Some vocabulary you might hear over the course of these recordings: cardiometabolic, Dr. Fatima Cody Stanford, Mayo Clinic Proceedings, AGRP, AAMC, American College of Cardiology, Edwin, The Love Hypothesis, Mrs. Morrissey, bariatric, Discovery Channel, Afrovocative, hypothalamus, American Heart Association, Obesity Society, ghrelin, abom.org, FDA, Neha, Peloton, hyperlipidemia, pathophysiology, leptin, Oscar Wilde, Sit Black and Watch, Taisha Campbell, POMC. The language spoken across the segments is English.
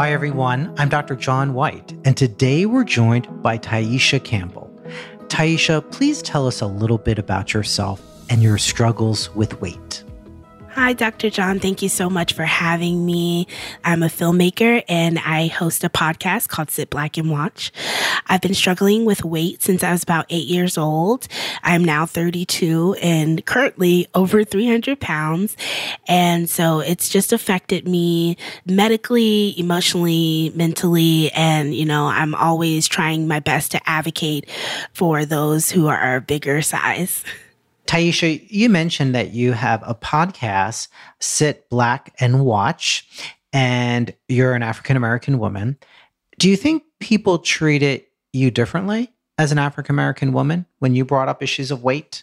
Hi, everyone. I'm Dr. John White, and today we're joined by Taisha Campbell. Taisha, please tell us a little bit about yourself and your struggles with weight. Hi, Dr. John. Thank you so much for having me. I'm a filmmaker and I host a podcast called Sit Black and Watch. I've been struggling with weight since I was about 8 years old. I'm now 32 and currently over 300 pounds. And so it's just affected me medically, emotionally, mentally. And, you know, I'm always trying my best to advocate for those who are a bigger size. Taisha, you mentioned that you have a podcast, Sit Black and Watch, and you're an African-American woman. Do you think people treated you differently as an African-American woman when you brought up issues of weight?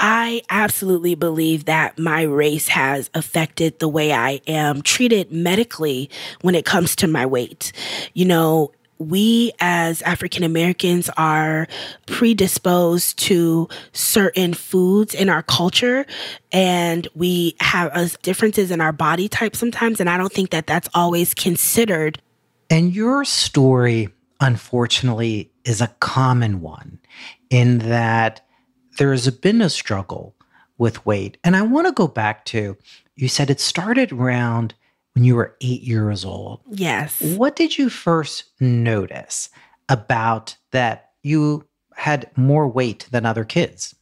I absolutely believe that my race has affected the way I am treated medically when it comes to my weight. You know, we as African Americans are predisposed to certain foods in our culture, and we have differences in our body type sometimes, and I don't think that that's always considered. And your story, unfortunately, is a common one in that there has been a struggle with weight. And I want to go back to, you said it started around when you were 8 years old. Yes. What did you first notice about that you had more weight than other kids?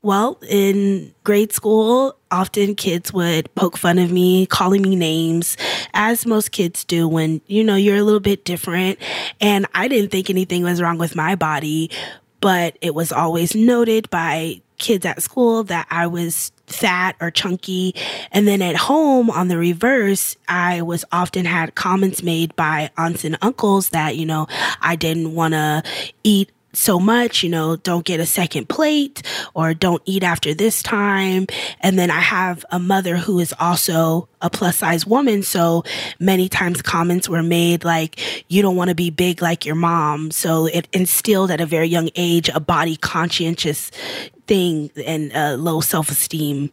Well, in grade school, often kids would poke fun of me, calling me names, as most kids do when, you know, you're a little bit different. And I didn't think anything was wrong with my body, but it was always noted by kids at school that I was fat or chunky. And then at home, on the reverse, I was often had comments made by aunts and uncles that, you know, I didn't want to eat so much, you know, don't get a second plate or don't eat after this time. And then I have a mother who is also a plus size woman. So many times comments were made like, you don't want to be big like your mom. So it instilled at a very young age a body conscientious thing and low self-esteem.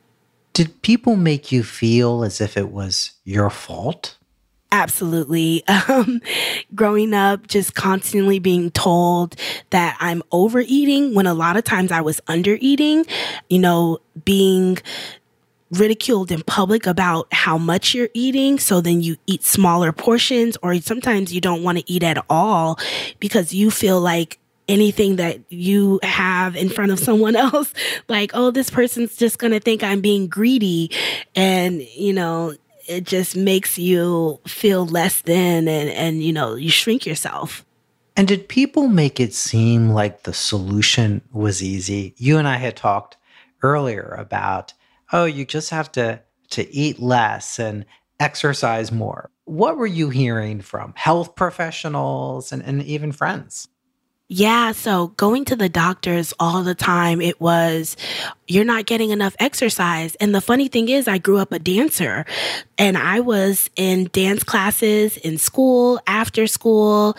Did people make you feel as if it was your fault? Absolutely. Growing up, just constantly being told that I'm overeating when a lot of times I was undereating, you know, being ridiculed in public about how much you're eating. So then you eat smaller portions, or sometimes you don't want to eat at all because you feel like anything that you have in front of someone else, like, oh, this person's just going to think I'm being greedy. And, you know, it just makes you feel less than and, you know, you shrink yourself. And did people make it seem like the solution was easy? You and I had talked earlier about, oh, you just have to eat less and exercise more. What were you hearing from health professionals and even friends? Yeah, so going to the doctors all the time, it was, you're not getting enough exercise. And the funny thing is, I grew up a dancer and I was in dance classes in school, after school.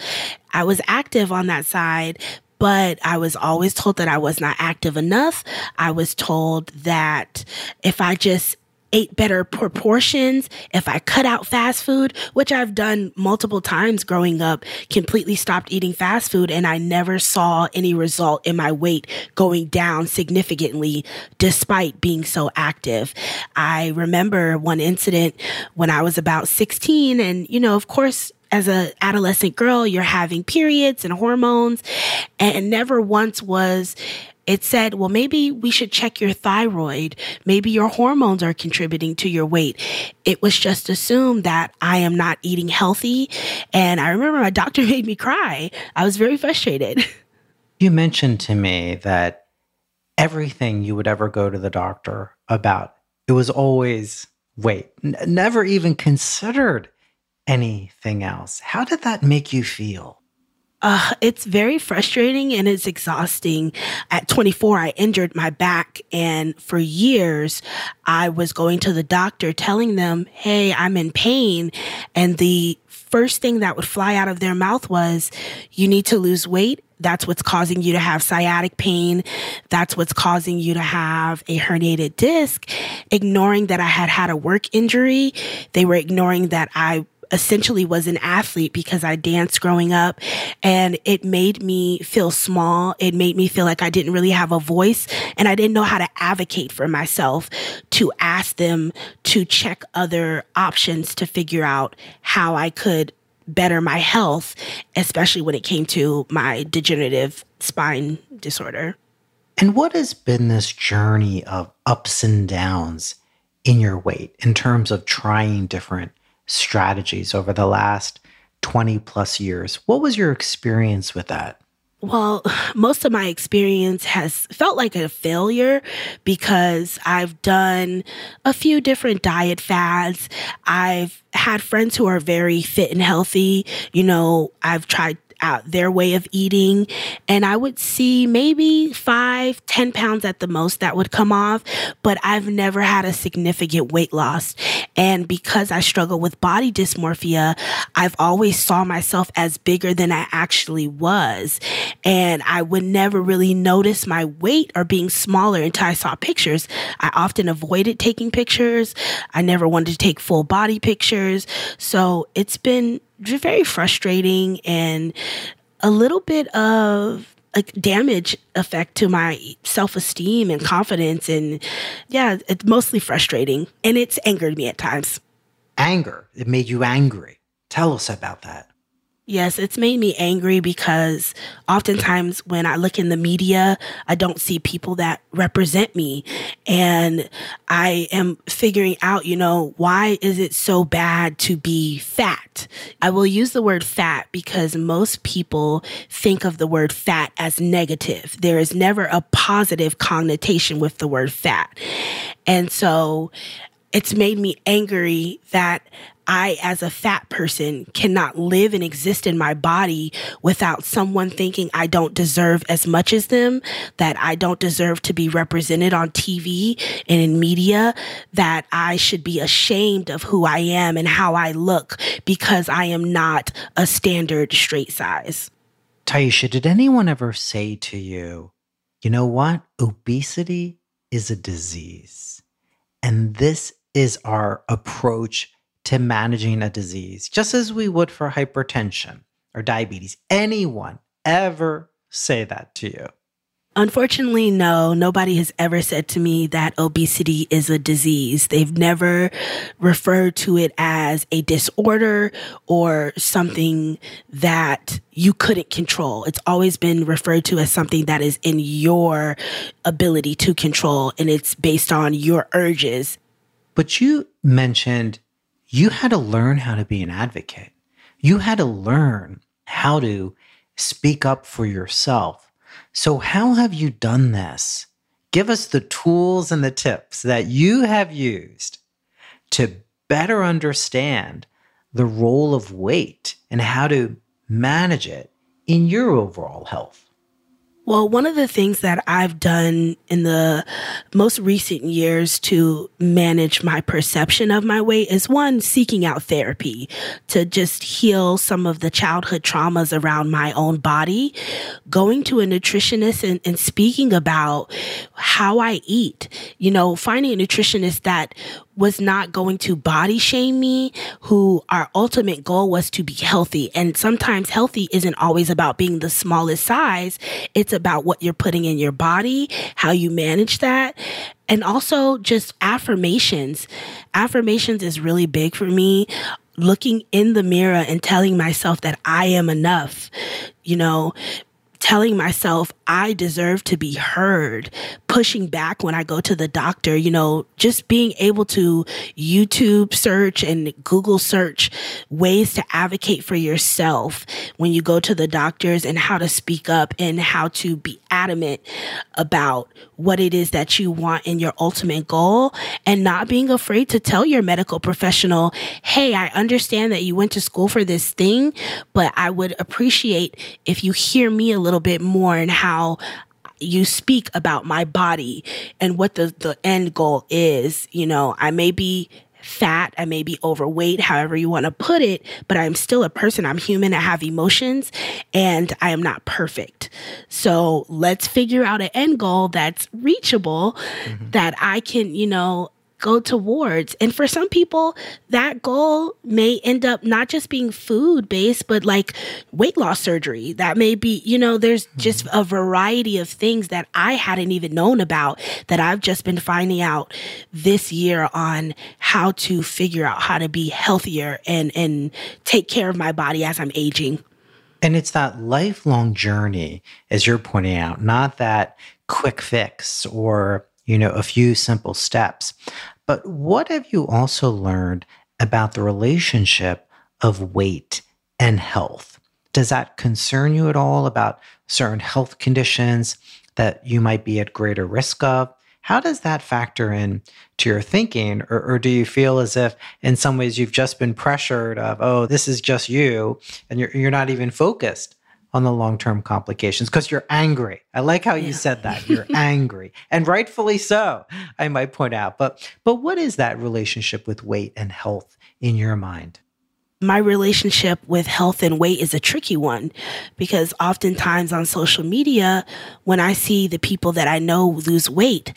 I was active on that side, but I was always told that I was not active enough. I was told that if I just ate better proportions, if I cut out fast food, which I've done multiple times growing up, completely stopped eating fast food, and I never saw any result in my weight going down significantly despite being so active. I remember one incident when I was about 16, and, you know, of course, as an adolescent girl, you're having periods and hormones, and never once was it said, well, maybe we should check your thyroid. Maybe your hormones are contributing to your weight. It was just assumed that I am not eating healthy. And I remember my doctor made me cry. I was very frustrated. You mentioned to me that everything you would ever go to the doctor about, it was always weight, never even considered anything else. How did that make you feel? It's very frustrating and it's exhausting. At 24, I injured my back, and for years, I was going to the doctor telling them, hey, I'm in pain. And the first thing that would fly out of their mouth was, you need to lose weight. That's what's causing you to have sciatic pain. That's what's causing you to have a herniated disc. Ignoring that I had a work injury. They were ignoring that I essentially was an athlete because I danced growing up, and it made me feel small. It made me feel like I didn't really have a voice, and I didn't know how to advocate for myself, to ask them to check other options to figure out how I could better my health, especially when it came to my degenerative spine disorder. And what has been this journey of ups and downs in your weight in terms of trying different strategies over the last 20 plus years? What was your experience with that? Well, most of my experience has felt like a failure because I've done a few different diet fads. I've had friends who are very fit and healthy. You know, I've tried out their way of eating, and I would see maybe 5-10 pounds at the most that would come off, but I've never had a significant weight loss. And because I struggle with body dysmorphia, I've always saw myself as bigger than I actually was. And I would never really notice my weight or being smaller until I saw pictures. I often avoided taking pictures. I never wanted to take full body pictures. So it's been very frustrating and a little bit of a damage effect to my self-esteem and confidence. And yeah, it's mostly frustrating. And it's angered me at times. Anger. It made you angry. Tell us about that. Yes, it's made me angry because oftentimes when I look in the media, I don't see people that represent me. And I am figuring out, you know, why is it so bad to be fat? I will use the word fat because most people think of the word fat as negative. There is never a positive connotation with the word fat. And so it's made me angry that I, as a fat person, cannot live and exist in my body without someone thinking I don't deserve as much as them, that I don't deserve to be represented on TV and in media, that I should be ashamed of who I am and how I look because I am not a standard straight size. Taisha, did anyone ever say to you, you know what? Obesity is a disease, and this is our approach to managing a disease, just as we would for hypertension or diabetes. Anyone ever say that to you? Unfortunately, no. Nobody has ever said to me that obesity is a disease. They've never referred to it as a disorder or something that you couldn't control. It's always been referred to as something that is in your ability to control, and it's based on your urges. But you mentioned you had to learn how to be an advocate. You had to learn how to speak up for yourself. So how have you done this? Give us the tools and the tips that you have used to better understand the role of weight and how to manage it in your overall health. Well, one of the things that I've done in the most recent years to manage my perception of my weight is, one, seeking out therapy to just heal some of the childhood traumas around my own body, going to a nutritionist and speaking about how I eat, you know, finding a nutritionist that was not going to body shame me, who our ultimate goal was to be healthy. And sometimes healthy isn't always about being the smallest size. It's about what you're putting in your body, how you manage that. And also just affirmations. Affirmations is really big for me. Looking in the mirror and telling myself that I am enough, you know, telling myself I deserve to be heard, pushing back when I go to the doctor, you know, just being able to YouTube search and Google search ways to advocate for yourself when you go to the doctors and how to speak up and how to be adamant about what it is that you want in your ultimate goal, and not being afraid to tell your medical professional, hey, I understand that you went to school for this thing, but I would appreciate if you hear me a little bit more and how you speak about my body and what the end goal is. You know, I may be fat, I may be overweight, however you want to put it, but I'm still a person. I'm human. I have emotions, and I am not perfect. So let's figure out an end goal that's reachable, that I can, you know, go towards. And for some people, that goal may end up not just being food-based, but like weight loss surgery. That may be, you know, there's just a variety of things that I hadn't even known about that I've just been finding out this year on how to figure out how to be healthier and take care of my body as I'm aging. And it's that lifelong journey, as you're pointing out, not that quick fix or, you know, a few simple steps. But what have you also learned about the relationship of weight and health? Does that concern you at all about certain health conditions that you might be at greater risk of? How does that factor in to your thinking? Or do you feel as if in some ways you've just been pressured of, oh, this is just you, and you're not even focused on the long-term complications because you're angry. I like how you said that. You're angry, and rightfully so, I might point out. But what is that relationship with weight and health in your mind? My relationship with health and weight is a tricky one because oftentimes on social media, when I see the people that I know lose weight,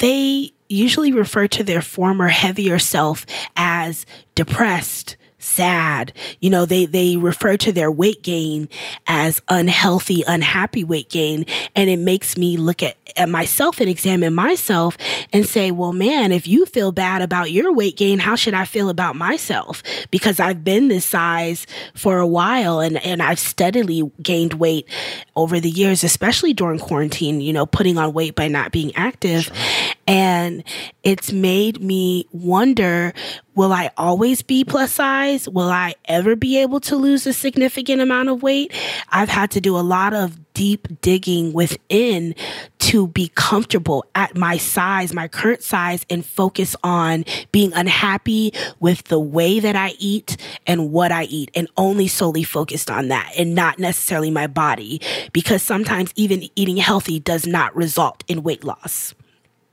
they usually refer to their former heavier self as depressed, sad. You know, they refer to their weight gain as unhealthy, unhappy weight gain. And it makes me look at myself and examine myself and say, well, man, if you feel bad about your weight gain, how should I feel about myself? Because I've been this size for a while and I've steadily gained weight over the years, especially during quarantine, you know, putting on weight by not being active. Sure. And it's made me wonder, will I always be plus size? Will I ever be able to lose a significant amount of weight? I've had to do a lot of deep digging within to be comfortable at my size, my current size, and focus on being unhappy with the way that I eat and what I eat, and only solely focused on that and not necessarily my body, because sometimes even eating healthy does not result in weight loss.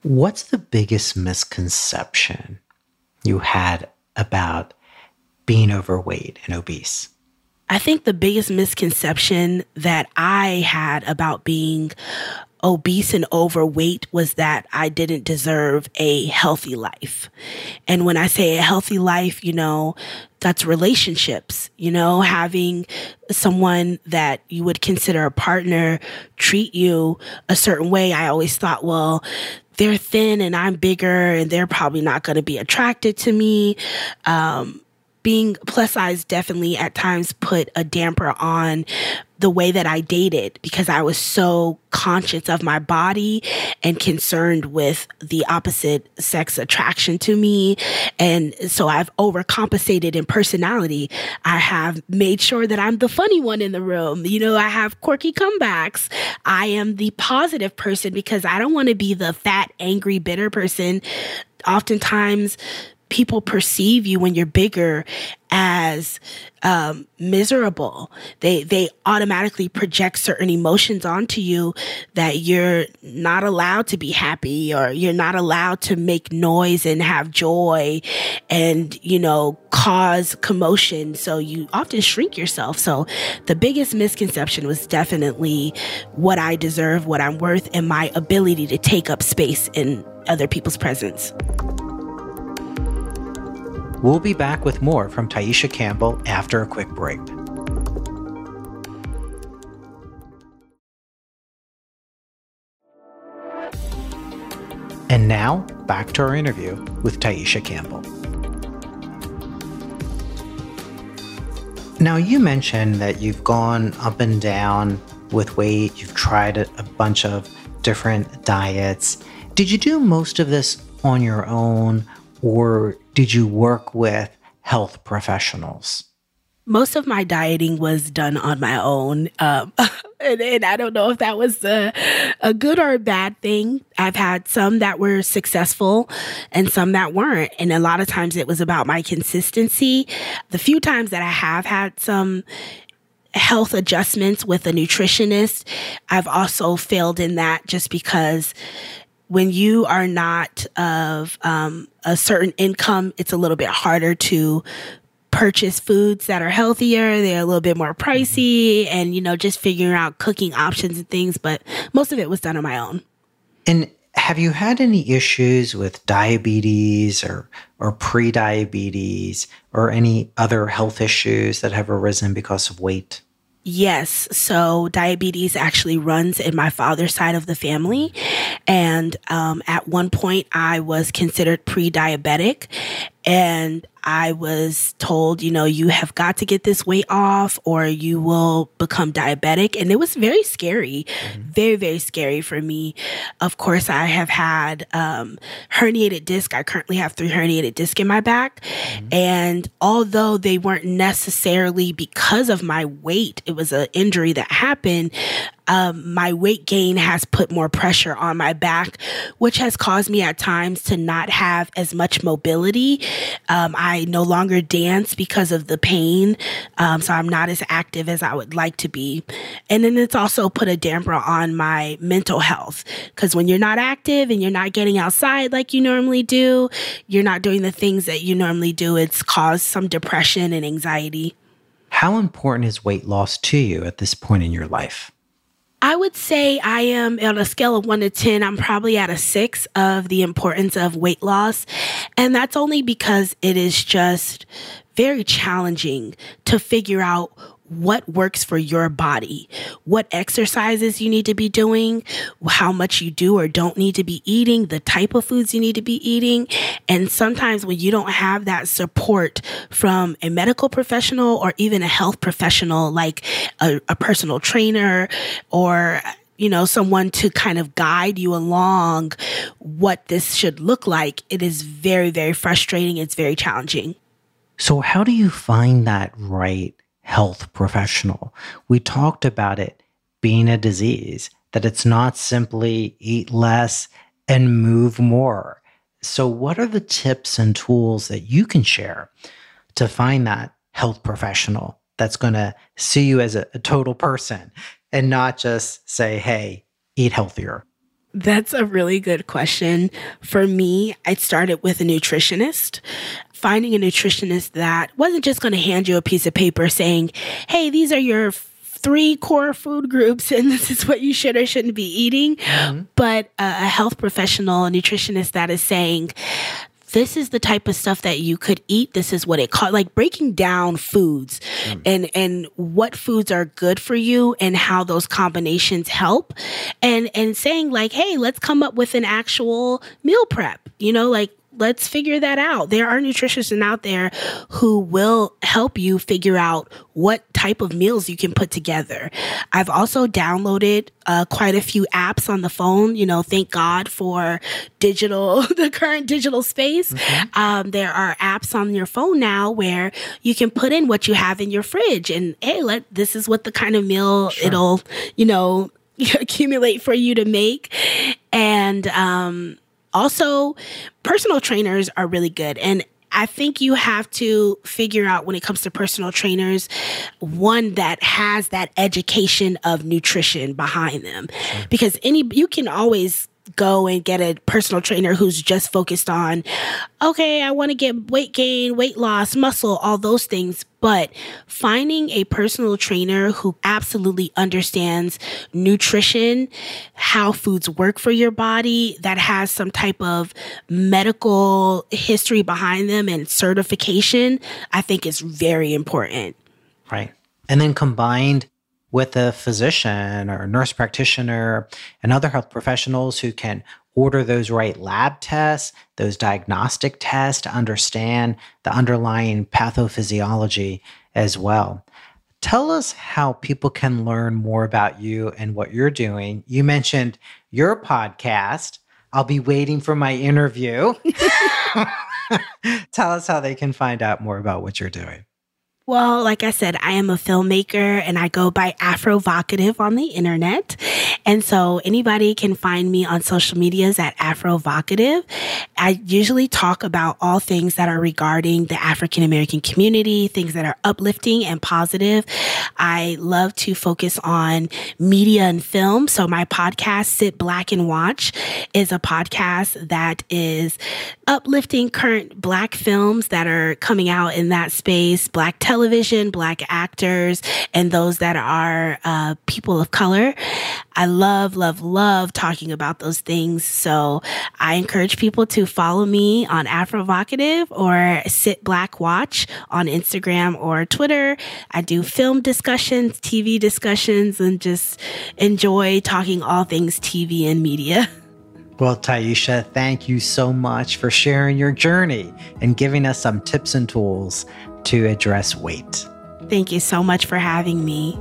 What's the biggest misconception you had about being overweight and obese? I think the biggest misconception that I had about being obese and overweight was that I didn't deserve a healthy life. And when I say a healthy life, you know, that's relationships, you know, having someone that you would consider a partner treat you a certain way. I always thought, well, they're thin and I'm bigger and they're probably not going to be attracted to me. Being plus size definitely at times put a damper on the way that I dated because I was so conscious of my body and concerned with the opposite sex attraction to me. And so I've overcompensated in personality. I have made sure that I'm the funny one in the room. You know, I have quirky comebacks. I am the positive person because I don't want to be the fat, angry, bitter person. Oftentimes, people perceive you when you're bigger as miserable. They automatically project certain emotions onto you that you're not allowed to be happy or you're not allowed to make noise and have joy and, you know, cause commotion. So you often shrink yourself. So the biggest misconception was definitely what I deserve, what I'm worth, and my ability to take up space in other people's presence. We'll be back with more from Taisha Campbell after a quick break. And now, back to our interview with Taisha Campbell. Now, you mentioned that you've gone up and down with weight. You've tried a bunch of different diets. Did you do most of this on your own, or did you work with health professionals? Most of my dieting was done on my own. And I don't know if that was a good or a bad thing. I've had some that were successful and some that weren't. And a lot of times it was about my consistency. The few times that I have had some health adjustments with a nutritionist, I've also failed in that just because when you are not of a certain income, it's a little bit harder to purchase foods that are healthier. They're a little bit more pricey and, you know, just figuring out cooking options and things. But most of it was done on my own. And Have you had any issues with diabetes or pre-diabetes or any other health issues that have arisen because of weight? Yes. So diabetes actually runs in my father's side of the family. And at one point, I was considered pre-diabetic. And I was told, you know, you have got to get this weight off or you will become diabetic. And it was very scary, very, very scary for me. Of course, I have had herniated disc. I currently have 3 herniated discs in my back. And although they weren't necessarily because of my weight, it was an injury that happened. My weight gain has put more pressure on my back, which has caused me at times to not have as much mobility. I no longer dance because of the pain, so I'm not as active as I would like to be. And then it's also put a damper on my mental health, because when you're not active and you're not getting outside like you normally do, you're not doing the things that you normally do, it's caused some depression and anxiety. How important is weight loss to you at this point in your life? I would say I am, on a scale of 1 to 10, I'm probably at a 6 of the importance of weight loss. And that's only because it is just very challenging to figure out what works for your body, what exercises you need to be doing, how much you do or don't need to be eating, the type of foods you need to be eating. And sometimes when you don't have that support from a medical professional or even a health professional, like a personal trainer or, you know, someone to kind of guide you along what this should look like, it is very, very frustrating. It's very challenging. So how do you find that right health professional? We talked about it being a disease, that it's not simply eat less and move more. So what are the tips and tools that you can share to find that health professional that's going to see you as a total person and not just say, hey, eat healthier? That's a really good question. For me, I started with a nutritionist. Finding a nutritionist that wasn't just going to hand you a piece of paper saying, hey, these are your 3 core food groups and this is what you should or shouldn't be eating, but a health professional, a nutritionist that is saying, this is the type of stuff that you could eat. This is what it called, like breaking down foods and what foods are good for you and how those combinations help, and saying like, hey, let's come up with an actual meal prep, you know, like, let's figure that out. There are nutritionists out there who will help you figure out what type of meals you can put together. I've also downloaded quite a few apps on the phone. You know, thank God for digital, the current digital space. There are apps on your phone now where you can put in what you have in your fridge and, hey, this is what the kind of meal it'll, you know, accumulate for you to make. And, also, personal trainers are really good. And I think you have to figure out when it comes to personal trainers, one that has that education of nutrition behind them. Because you can always go and get a personal trainer who's just focused on, okay, I want to get weight gain, weight loss, muscle, all those things. But finding a personal trainer who absolutely understands nutrition, how foods work for your body, that has some type of medical history behind them and certification, I think is very important. Right. And then combined with a physician or a nurse practitioner and other health professionals who can order those right lab tests, those diagnostic tests to understand the underlying pathophysiology as well. Tell us how people can learn more about you and what you're doing. You mentioned your podcast. I'll be waiting for my interview. Tell us how they can find out more about what you're doing. Well, like I said, I am a filmmaker and I go by Afrovocative on the internet. And so anybody can find me on social medias at Afrovocative. I usually talk about all things that are regarding the African American community, things that are uplifting and positive. I love to focus on media and film. So my podcast, Sit Black and Watch, is a podcast that is uplifting current Black films that are coming out in that space, Black television, Black actors, and those that are people of color. I love, love, love talking about those things. So I encourage people to follow me on Afrovocative or Sit Black Watch on Instagram or Twitter. I do film discussions, TV discussions, and just enjoy talking all things TV and media. Well, Taisha, thank you so much for sharing your journey and giving us some tips and tools to address weight. Thank you so much for having me.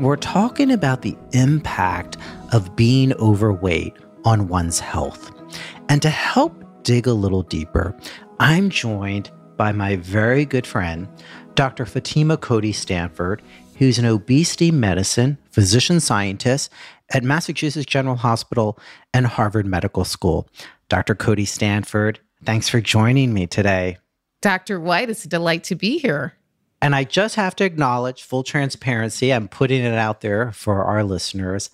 We're talking about the impact of being overweight on one's health. And to help dig a little deeper, I'm joined by my very good friend, Dr. Fatima Cody Stanford, who's an obesity medicine physician scientist at Massachusetts General Hospital and Harvard Medical School. Dr. Cody Stanford, thanks for joining me today. Dr. White, it's a delight to be here. And I just have to acknowledge full transparency. I'm putting it out there for our listeners.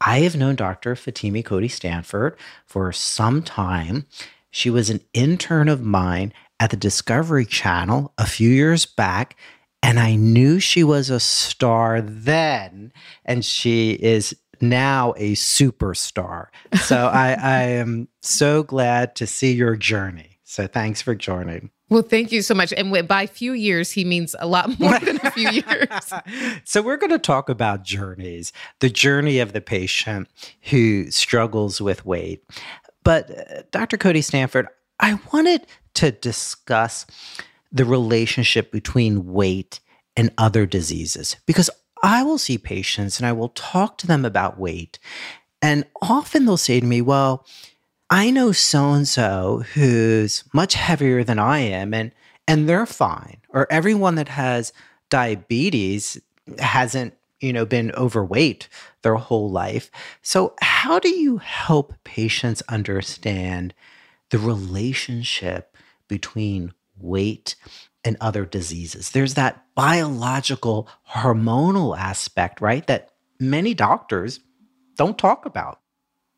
I have known Dr. Fatima Cody Stanford for some time. She was an intern of mine at the Discovery Channel a few years back, and I knew she was a star then, and she is now a superstar. So I am so glad to see your journey. So thanks for joining. Well, thank you so much. And by few years, he means a lot more than a few years. So we're going to talk about journeys, the journey of the patient who struggles with weight. But Dr. Cody Stanford, I wanted to discuss the relationship between weight and other diseases, because I will see patients and I will talk to them about weight. And often they'll say to me, well, I know so-and-so who's much heavier than I am, and they're fine. Or everyone that has diabetes hasn't, been overweight their whole life. So how do you help patients understand the relationship between weight and other diseases? There's that biological, hormonal aspect, right, that many doctors don't talk about.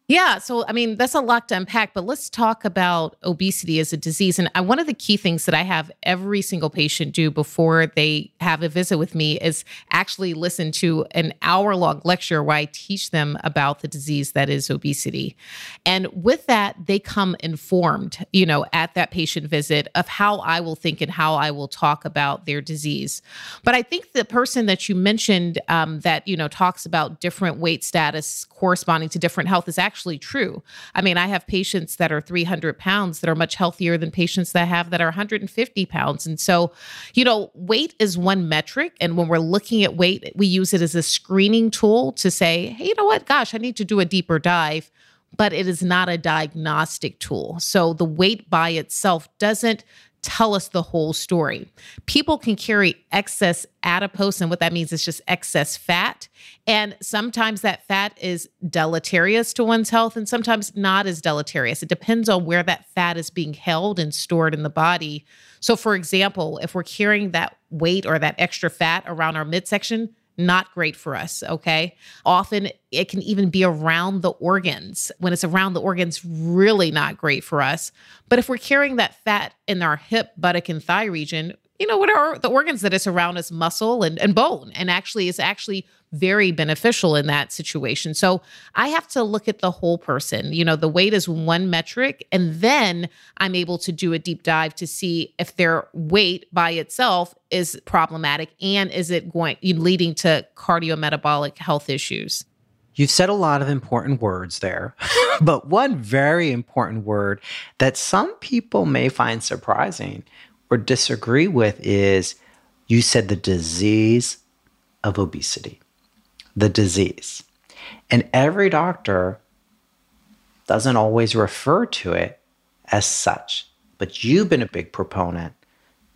Yeah. So, that's a lot to unpack, but let's talk about obesity as a disease. And one of the key things that I have every single patient do before they have a visit with me is actually listen to an hour-long lecture where I teach them about the disease that is obesity. And with that, they come informed, at that patient visit of how I will think and how I will talk about their disease. But I think the person that you mentioned that, talks about different weight status corresponding to different health is actually true. I have patients that are 300 pounds that are much healthier than patients that are 150 pounds. And so, weight is one metric. And when we're looking at weight, we use it as a screening tool to say, hey, I need to do a deeper dive, but it is not a diagnostic tool. So the weight by itself doesn't tell us the whole story. People can carry excess adipose, and what that means is just excess fat. And sometimes that fat is deleterious to one's health and sometimes not as deleterious. It depends on where that fat is being held and stored in the body. So for example, if we're carrying that weight or that extra fat around our midsection, not great for us, okay? Often it can even be around the organs. When it's around the organs, really not great for us. But if we're carrying that fat in our hip, buttock, and thigh region, what are the organs that is around us? Muscle and bone, and actually it's actually very beneficial in that situation. So I have to look at the whole person. The weight is one metric, and then I'm able to do a deep dive to see if their weight by itself is problematic and is it leading to cardiometabolic health issues. You've said a lot of important words there, but one very important word that some people may find surprising or disagree with is, you said the disease of obesity, the disease. And every doctor doesn't always refer to it as such, but you've been a big proponent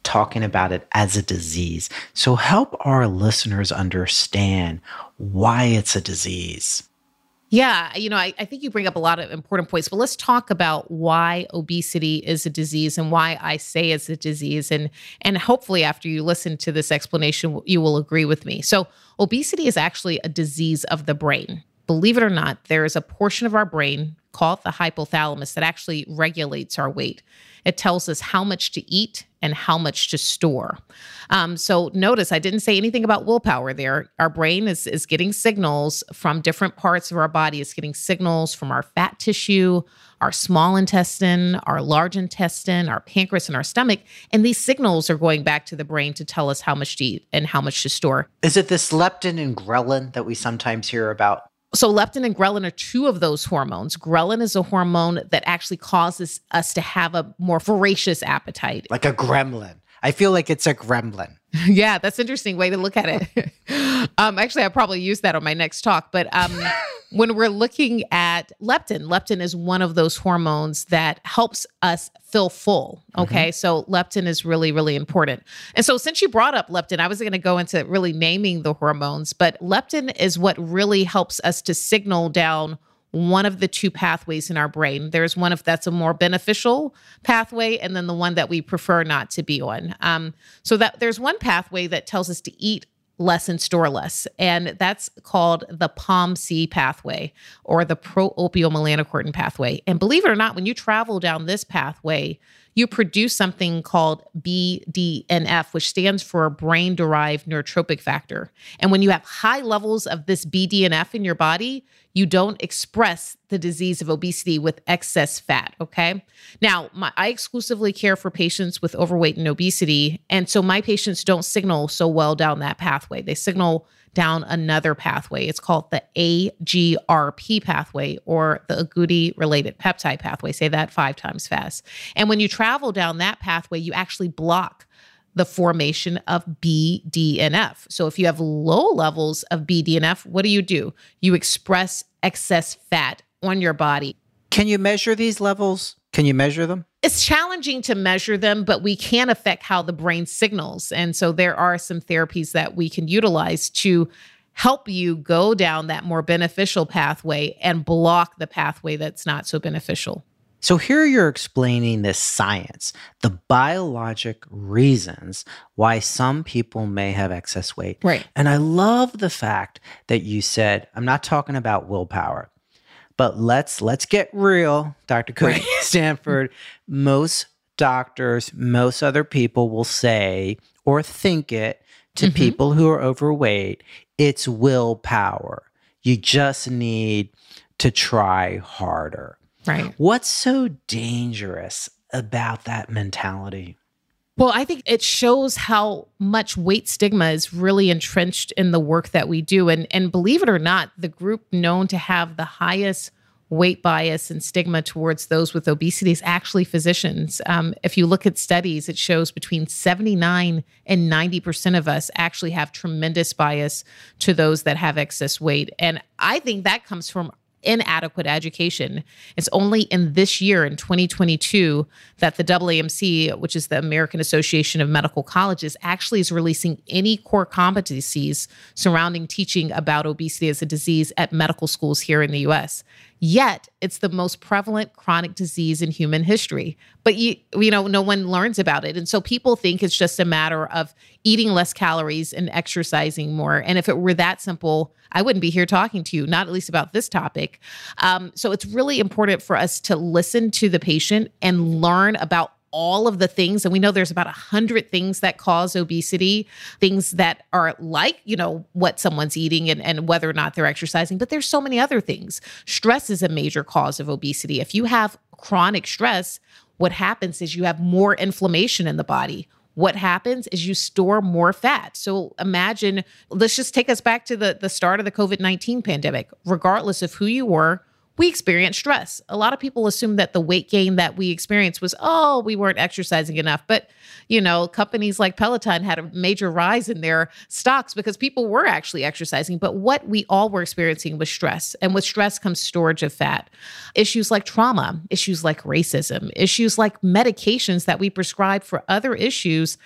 talking about it as a disease. So help our listeners understand why it's a disease. Yeah, I think you bring up a lot of important points, but let's talk about why obesity is a disease and why I say it's a disease. And hopefully after you listen to this explanation, you will agree with me. So obesity is actually a disease of the brain. Believe it or not, there is a portion of our brain called the hypothalamus that actually regulates our weight. It tells us how much to eat and how much to store. So notice I didn't say anything about willpower there. Our brain is getting signals from different parts of our body. It's getting signals from our fat tissue, our small intestine, our large intestine, our pancreas, and our stomach. And these signals are going back to the brain to tell us how much to eat and how much to store. Is it this leptin and ghrelin that we sometimes hear about? So leptin and ghrelin are two of those hormones. Ghrelin is a hormone that actually causes us to have a more voracious appetite. Like a gremlin. I feel like it's a gremlin. Yeah, that's an interesting way to look at it. Actually, I'll probably use that on my next talk. But when we're looking at leptin, leptin is one of those hormones that helps us feel full. Okay, so leptin is really, really important. And so since you brought up leptin, I was going to go into really naming the hormones, but leptin is what really helps us to signal down one of the two pathways in our brain. There's one that's a more beneficial pathway, and then the one that we prefer not to be on. So that there's one pathway that tells us to eat less and store less, and that's called the POMC pathway or the pro-opiomelanocortin pathway. And believe it or not, when you travel down this pathway, you produce something called BDNF, which stands for brain-derived neurotropic factor. And when you have high levels of this BDNF in your body, you don't express the disease of obesity with excess fat, okay? Now, I exclusively care for patients with overweight and obesity, and so my patients don't signal so well down that pathway. They signal down another pathway. It's called the AGRP pathway or the agouti-related peptide pathway. Say that 5 times fast. And when you travel down that pathway, you actually block the formation of BDNF. So if you have low levels of BDNF, what do? You express excess fat on your body. Can you measure these levels? Can you measure them? It's challenging to measure them, but we can affect how the brain signals. And so there are some therapies that we can utilize to help you go down that more beneficial pathway and block the pathway that's not so beneficial. So here you're explaining this science, the biologic reasons why some people may have excess weight. Right. And I love the fact that you said, I'm not talking about willpower. But let's get real, Dr. Cody Stanford. Most doctors, most other people will say or think it to people who are overweight, it's willpower. You just need to try harder. Right. What's so dangerous about that mentality? Well, I think it shows how much weight stigma is really entrenched in the work that we do. And believe it or not, the group known to have the highest weight bias and stigma towards those with obesity is actually physicians. If you look at studies, it shows between 79 and 90% of us actually have tremendous bias to those that have excess weight. And I think that comes from inadequate education. It's only in this year, in 2022, that the AAMC, which is the American Association of Medical Colleges, actually is releasing any core competencies surrounding teaching about obesity as a disease at medical schools here in the U.S. Yet, it's the most prevalent chronic disease in human history. But no one learns about it. And so people think it's just a matter of eating less calories and exercising more. And if it were that simple, I wouldn't be here talking to you, not at least about this topic. So it's really important for us to listen to the patient and learn about all of the things. And we know there's about 100 things that cause obesity, things that are like, what someone's eating and whether or not they're exercising. But there's so many other things. Stress is a major cause of obesity. If you have chronic stress, what happens is you have more inflammation in the body. What happens is you store more fat. So imagine, let's just take us back to the start of the COVID-19 pandemic. Regardless of who you were, we experienced stress. A lot of people assume that the weight gain that we experienced was, we weren't exercising enough. But, companies like Peloton had a major rise in their stocks because people were actually exercising. But what we all were experiencing was stress. And with stress comes storage of fat. Issues like trauma, issues like racism, issues like medications that we prescribe for other issues.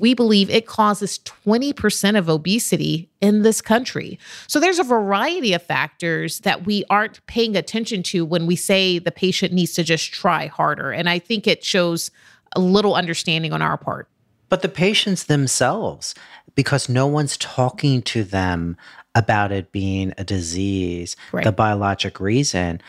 We believe it causes 20% of obesity in this country. So there's a variety of factors that we aren't paying attention to when we say the patient needs to just try harder. And I think it shows a little understanding on our part. But the patients themselves, because no one's talking to them about it being a disease, right. The biologic reason,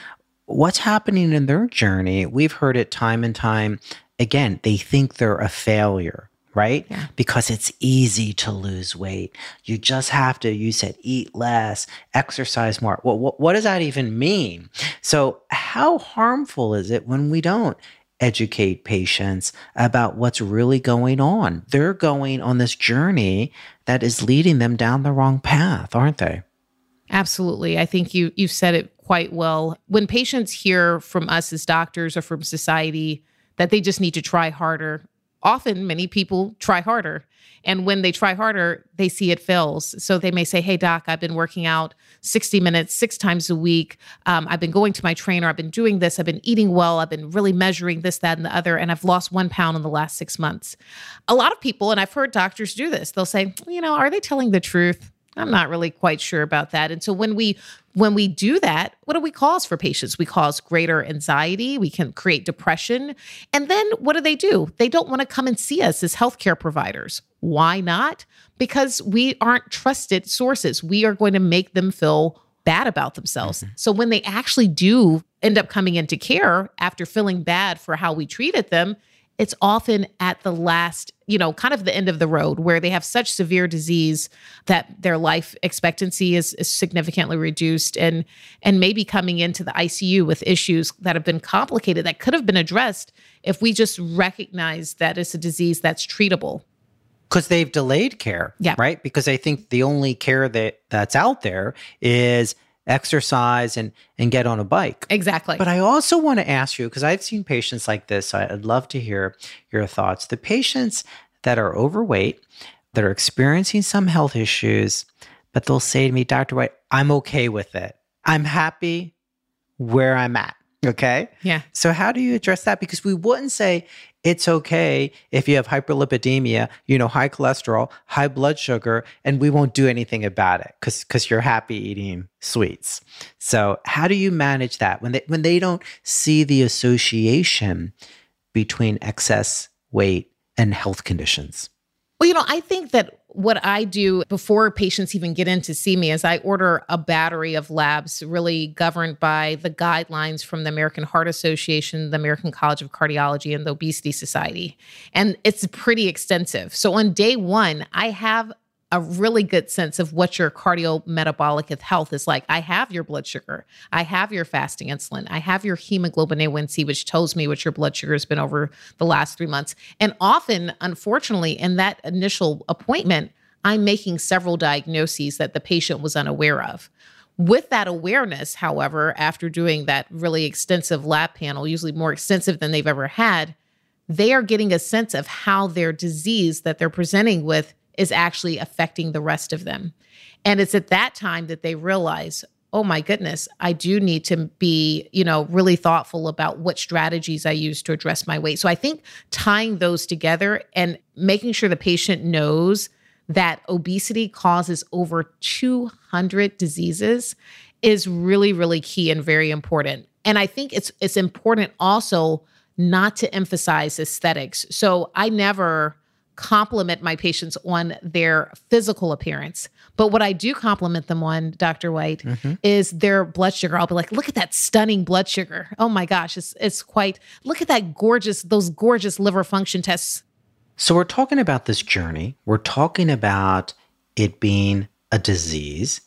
what's happening in their journey? We've heard it time and time again. They think they're a failure, right? Yeah. Because it's easy to lose weight. You just have to, you said, eat less, exercise more. Well, what does that even mean? So how harmful is it when we don't educate patients about what's really going on? They're going on this journey that is leading them down the wrong path, aren't they? Absolutely. I think you've said it quite well. When patients hear from us as doctors or from society that they just need to try harder, often many people try harder. And when they try harder, they see it fails. So they may say, hey, doc, I've been working out 60 minutes, 6 times a week. I've been going to my trainer. I've been doing this. I've been eating well. I've been really measuring this, that, and the other. And I've lost 1 pound in the last 6 months. A lot of people, and I've heard doctors do this, they'll say, you know, are they telling the truth? I'm not really quite sure about that. And so when we do that, what do we cause for patients? We cause greater anxiety. We can create depression. And then what do? They don't want to come and see us as healthcare providers. Why not? Because we aren't trusted sources. We are going to make them feel bad about themselves. Mm-hmm. So when they actually do end up coming into care after feeling bad for how we treated them, it's often at the last, you know, kind of the end of the road where they have such severe disease that their life expectancy is significantly reduced and maybe coming into the ICU with issues that have been complicated that could have been addressed if we just recognize that it's a disease that's treatable. Because they've delayed care, yeah. Right? Because I think the only care that's out there is exercise and get on a bike. Exactly. But I also want to ask you, because I've seen patients like this, I'd love to hear your thoughts. The patients that are overweight, that are experiencing some health issues, but they'll say to me, Dr. White, I'm okay with it. I'm happy where I'm at. Okay? Yeah. So how do you address that? Because we wouldn't say it's okay if you have hyperlipidemia, you know, high cholesterol, high blood sugar, and we won't do anything about it because you're happy eating sweets. So how do you manage that when they don't see the association between excess weight and health conditions? Well, you know, I think that what I do before patients even get in to see me is I order a battery of labs really governed by the guidelines from the American Heart Association, the American College of Cardiology, and the Obesity Society. And it's pretty extensive. So on day one, I have a really good sense of what your cardiometabolic health is like. I have your blood sugar. I have your fasting insulin. I have your hemoglobin A1C, which tells me what your blood sugar has been over the last 3 months. And often, unfortunately, in that initial appointment, I'm making several diagnoses that the patient was unaware of. With that awareness, however, after doing that really extensive lab panel, usually more extensive than they've ever had, they are getting a sense of how their disease that they're presenting with is actually affecting the rest of them. And it's at that time that they realize, oh my goodness, I do need to be, you know, really thoughtful about what strategies I use to address my weight. So I think tying those together and making sure the patient knows that obesity causes over 200 diseases is really, really key and very important. And I think it's important also not to emphasize aesthetics. So I never compliment my patients on their physical appearance. But what I do compliment them on, Dr. White, mm-hmm. is their blood sugar. I'll be like, look at that stunning blood sugar. Oh my gosh, it's quite, look at that gorgeous, those gorgeous liver function tests. So we're talking about this journey. We're talking about it being a disease.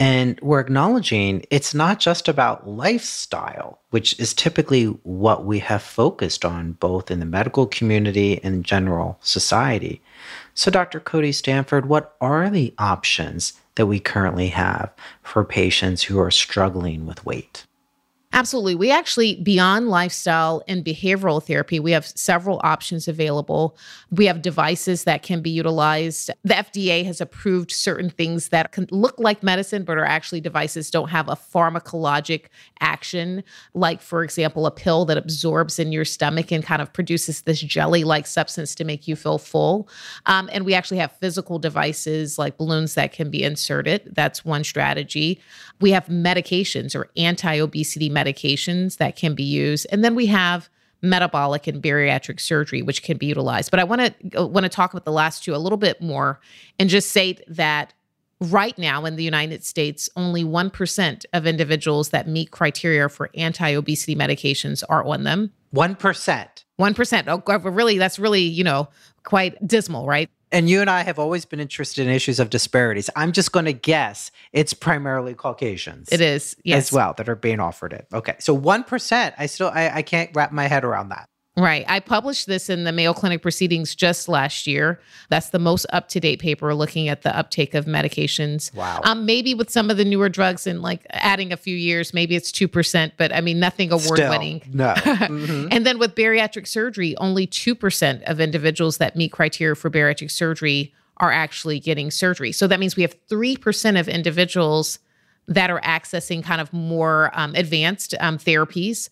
And we're acknowledging it's not just about lifestyle, which is typically what we have focused on both in the medical community and general society. So Dr. Cody Stanford, what are the options that we currently have for patients who are struggling with weight? Absolutely. We actually, beyond lifestyle and behavioral therapy, we have several options available. We have devices that can be utilized. The FDA has approved certain things that can look like medicine, but are actually devices, don't have a pharmacologic action. Like, for example, a pill that absorbs in your stomach and kind of produces this jelly-like substance to make you feel full. And we actually have physical devices like balloons that can be inserted. That's one strategy. We have medications or anti-obesity medications that can be used. And then we have metabolic and bariatric surgery, which can be utilized. But I want to talk about the last two a little bit more and just say that Right now in the United States, only 1% of individuals that meet criteria for anti-obesity medications are on them. 1%. 1%. Oh, really, that's really, you know, quite dismal, right? And you and I have always been interested in issues of disparities. I'm just going to guess it's primarily Caucasians. It is, yes. As well, that are being offered it. Okay. So 1%, I can't wrap my head around that. Right. I published this in the Mayo Clinic Proceedings just last year. That's the most up-to-date paper looking at the uptake of medications. Wow. Maybe with some of the newer drugs and like adding a few years, maybe it's 2%, but I mean, nothing award-winning. No. Mm-hmm. And then with bariatric surgery, only 2% of individuals that meet criteria for bariatric surgery are actually getting surgery. So that means we have 3% of individuals that are accessing kind of more advanced therapies.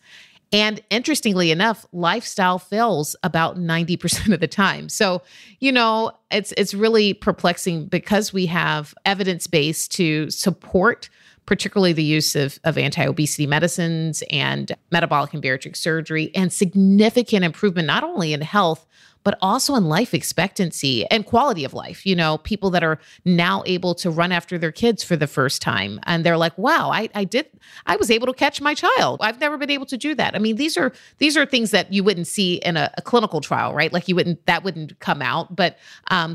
And interestingly enough, lifestyle fails about 90% of the time. So, you know, it's really perplexing because we have evidence base to support, particularly the use of anti-obesity medicines and metabolic and bariatric surgery, and significant improvement, not only in health, but also in life expectancy and quality of life. You know, people that are now able to run after their kids for the first time. And they're like, wow, I was able to catch my child. I've never been able to do that. I mean, these are things that you wouldn't see in a clinical trial, right? Like that wouldn't come out, but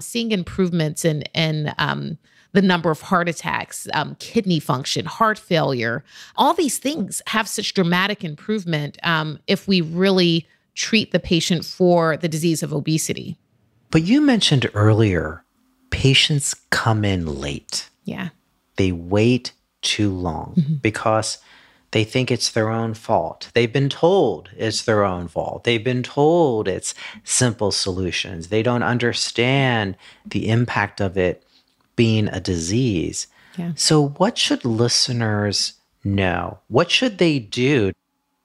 seeing improvements in the number of heart attacks, kidney function, heart failure, all these things have such dramatic improvement if we really treat the patient for the disease of obesity. But you mentioned earlier, patients come in late. Yeah. They wait too long because they think it's their own fault. They've been told it's their own fault. They've been told it's simple solutions. They don't understand the impact of it being a disease. Yeah. So what should listeners know? What should they do?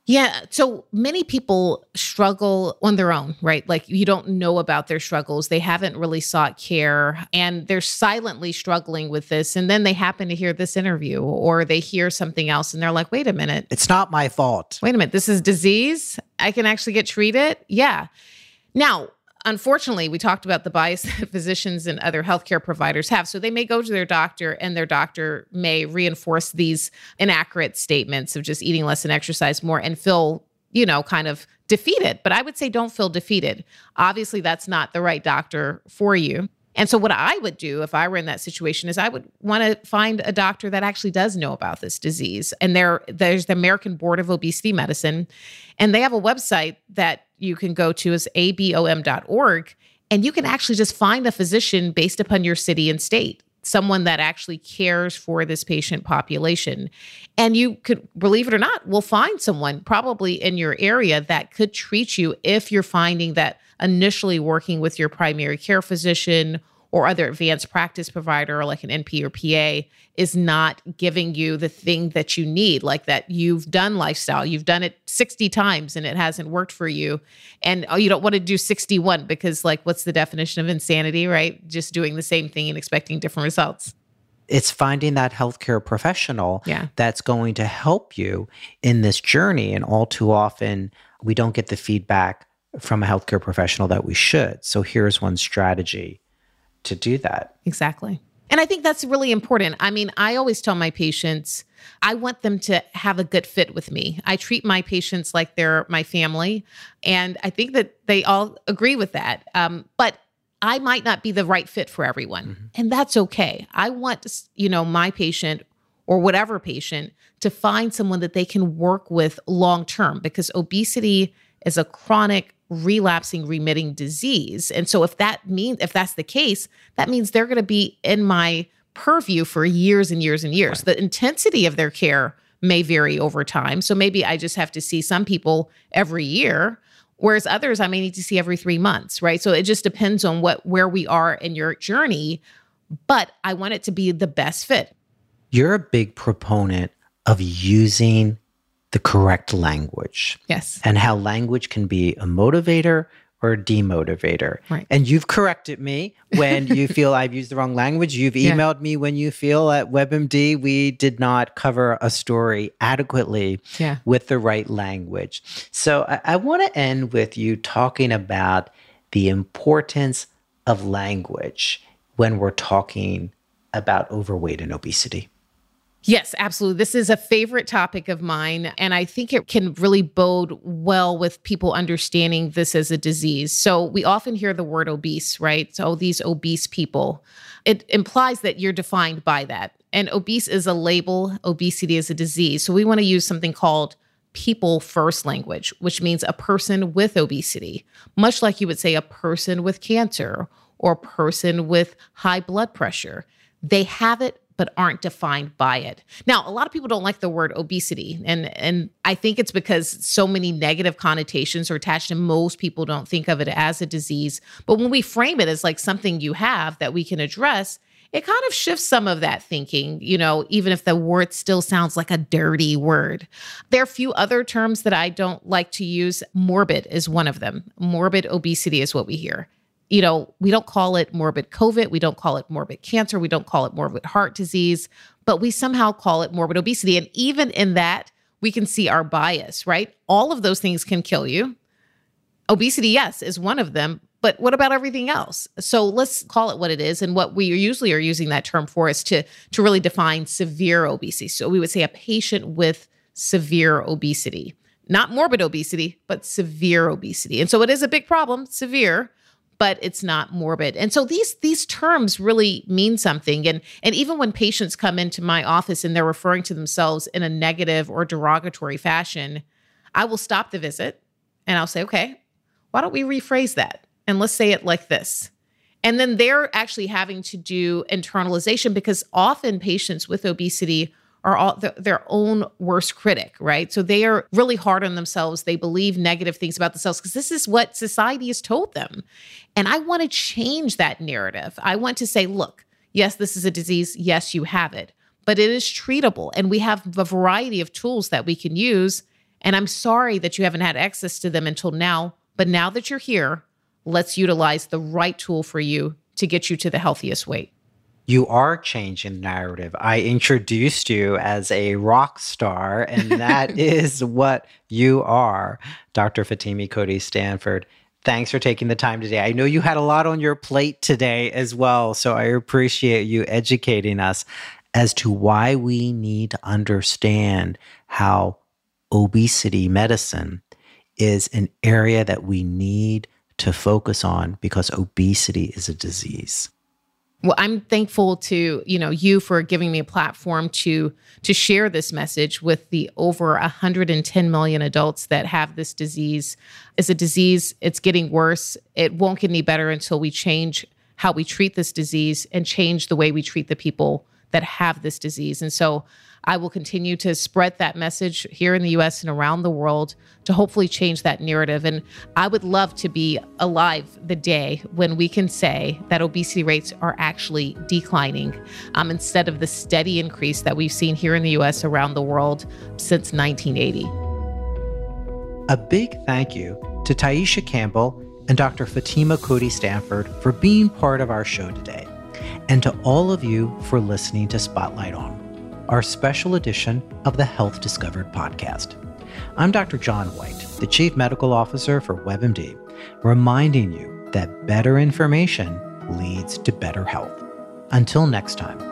Yeah. So many people struggle on their own, right? Like you don't know about their struggles. They haven't really sought care and they're silently struggling with this. And then they happen to hear this interview or they hear something else and they're like, wait a minute. It's not my fault. Wait a minute. This is disease. I can actually get treated. Yeah. Now, unfortunately, we talked about the bias that physicians and other healthcare providers have. So they may go to their doctor and their doctor may reinforce these inaccurate statements of just eating less and exercise more and feel, you know, kind of defeated. But I would say don't feel defeated. Obviously, that's not the right doctor for you. And so what I would do if I were in that situation is I would want to find a doctor that actually does know about this disease. And there's the American Board of Obesity Medicine, and they have a website that you can go to is abom.org, and you can actually just find a physician based upon your city and state, someone that actually cares for this patient population. And you could, believe it or not, will find someone probably in your area that could treat you if you're finding that initially working with your primary care physician or other advanced practice provider like an NP or PA is not giving you the thing that you need, like that you've done lifestyle, you've done it 60 times and it hasn't worked for you. And oh, you don't want to do 61 because like, what's the definition of insanity, right? Just doing the same thing and expecting different results. It's finding that healthcare professional that's going to help you in this journey. And all too often we don't get the feedback from a healthcare professional that we should. So here's one strategy to do that. Exactly. And I think that's really important. I mean, I always tell my patients, I want them to have a good fit with me. I treat my patients like they're my family. And I think that they all agree with that. But I might not be the right fit for everyone. Mm-hmm. And that's okay. I want, you know, my patient or whatever patient to find someone that they can work with long-term because obesity is a chronic relapsing, remitting disease. And so if that's the case, that means they're going to be in my purview for years and years and years. Right. The intensity of their care may vary over time. So maybe I just have to see some people every year, whereas others I may need to see every 3 months, right? So it just depends on where we are in your journey, but I want it to be the best fit. You're a big proponent of using the correct language. Yes. And how language can be a motivator or a demotivator. Right. And you've corrected me when you feel I've used the wrong language. You've emailed me when you feel at WebMD we did not cover a story adequately with the right language. So I want to end with you talking about the importance of language when we're talking about overweight and obesity? Yes, absolutely. This is a favorite topic of mine, and I think it can really bode well with people understanding this as a disease. So we often hear the word obese, right? So these obese people, it implies that you're defined by that. And obese is a label. Obesity is a disease. So we want to use something called people first language, which means a person with obesity, much like you would say a person with cancer or a person with high blood pressure. They have it, but aren't defined by it. Now, a lot of people don't like the word obesity. And I think it's because so many negative connotations are attached and most people don't think of it as a disease. But when we frame it as like something you have that we can address, it kind of shifts some of that thinking, you know, even if the word still sounds like a dirty word. There are a few other terms that I don't like to use. Morbid is one of them. Morbid obesity is what we hear. You know, we don't call it morbid COVID. We don't call it morbid cancer. We don't call it morbid heart disease, but we somehow call it morbid obesity. And even in that, we can see our bias, right? All of those things can kill you. Obesity, yes, is one of them, but what about everything else? So let's call it what it is. And what we usually are using that term for is to really define severe obesity. So we would say a patient with severe obesity, not morbid obesity, but severe obesity. And so it is a big problem, severe, but it's not morbid. And so these terms really mean something. And even when patients come into my office and they're referring to themselves in a negative or derogatory fashion, I will stop the visit and I'll say, okay, why don't we rephrase that? And let's say it like this. And then they're actually having to do internalization because often patients with obesity are all their own worst critic, right? So they are really hard on themselves. They believe negative things about themselves because this is what society has told them. And I want to change that narrative. I want to say, look, yes, this is a disease. Yes, you have it, but it is treatable. And we have a variety of tools that we can use. And I'm sorry that you haven't had access to them until now, but now that you're here, let's utilize the right tool for you to get you to the healthiest weight. You are changing the narrative. I introduced you as a rock star, and that is what you are, Dr. Fatima Cody Stanford. Thanks for taking the time today. I know you had a lot on your plate today as well, so I appreciate you educating us as to why we need to understand how obesity medicine is an area that we need to focus on because obesity is a disease. Well, I'm thankful to, you for giving me a platform to share this message with the over 110 million adults that have this disease. It's a disease. It's getting worse. It won't get any better until we change how we treat this disease and change the way we treat the people that have this disease. And so I will continue to spread that message here in the U.S. and around the world to hopefully change that narrative. And I would love to be alive the day when we can say that obesity rates are actually declining instead of the steady increase that we've seen here in the U.S. around the world since 1980. A big thank you to Taisha Campbell and Dr. Fatima Cody Stanford for being part of our show today, and to all of you for listening to Spotlight On, our special edition of the Health Discovered podcast. I'm Dr. John White, the Chief Medical Officer for WebMD, reminding you that better information leads to better health. Until next time.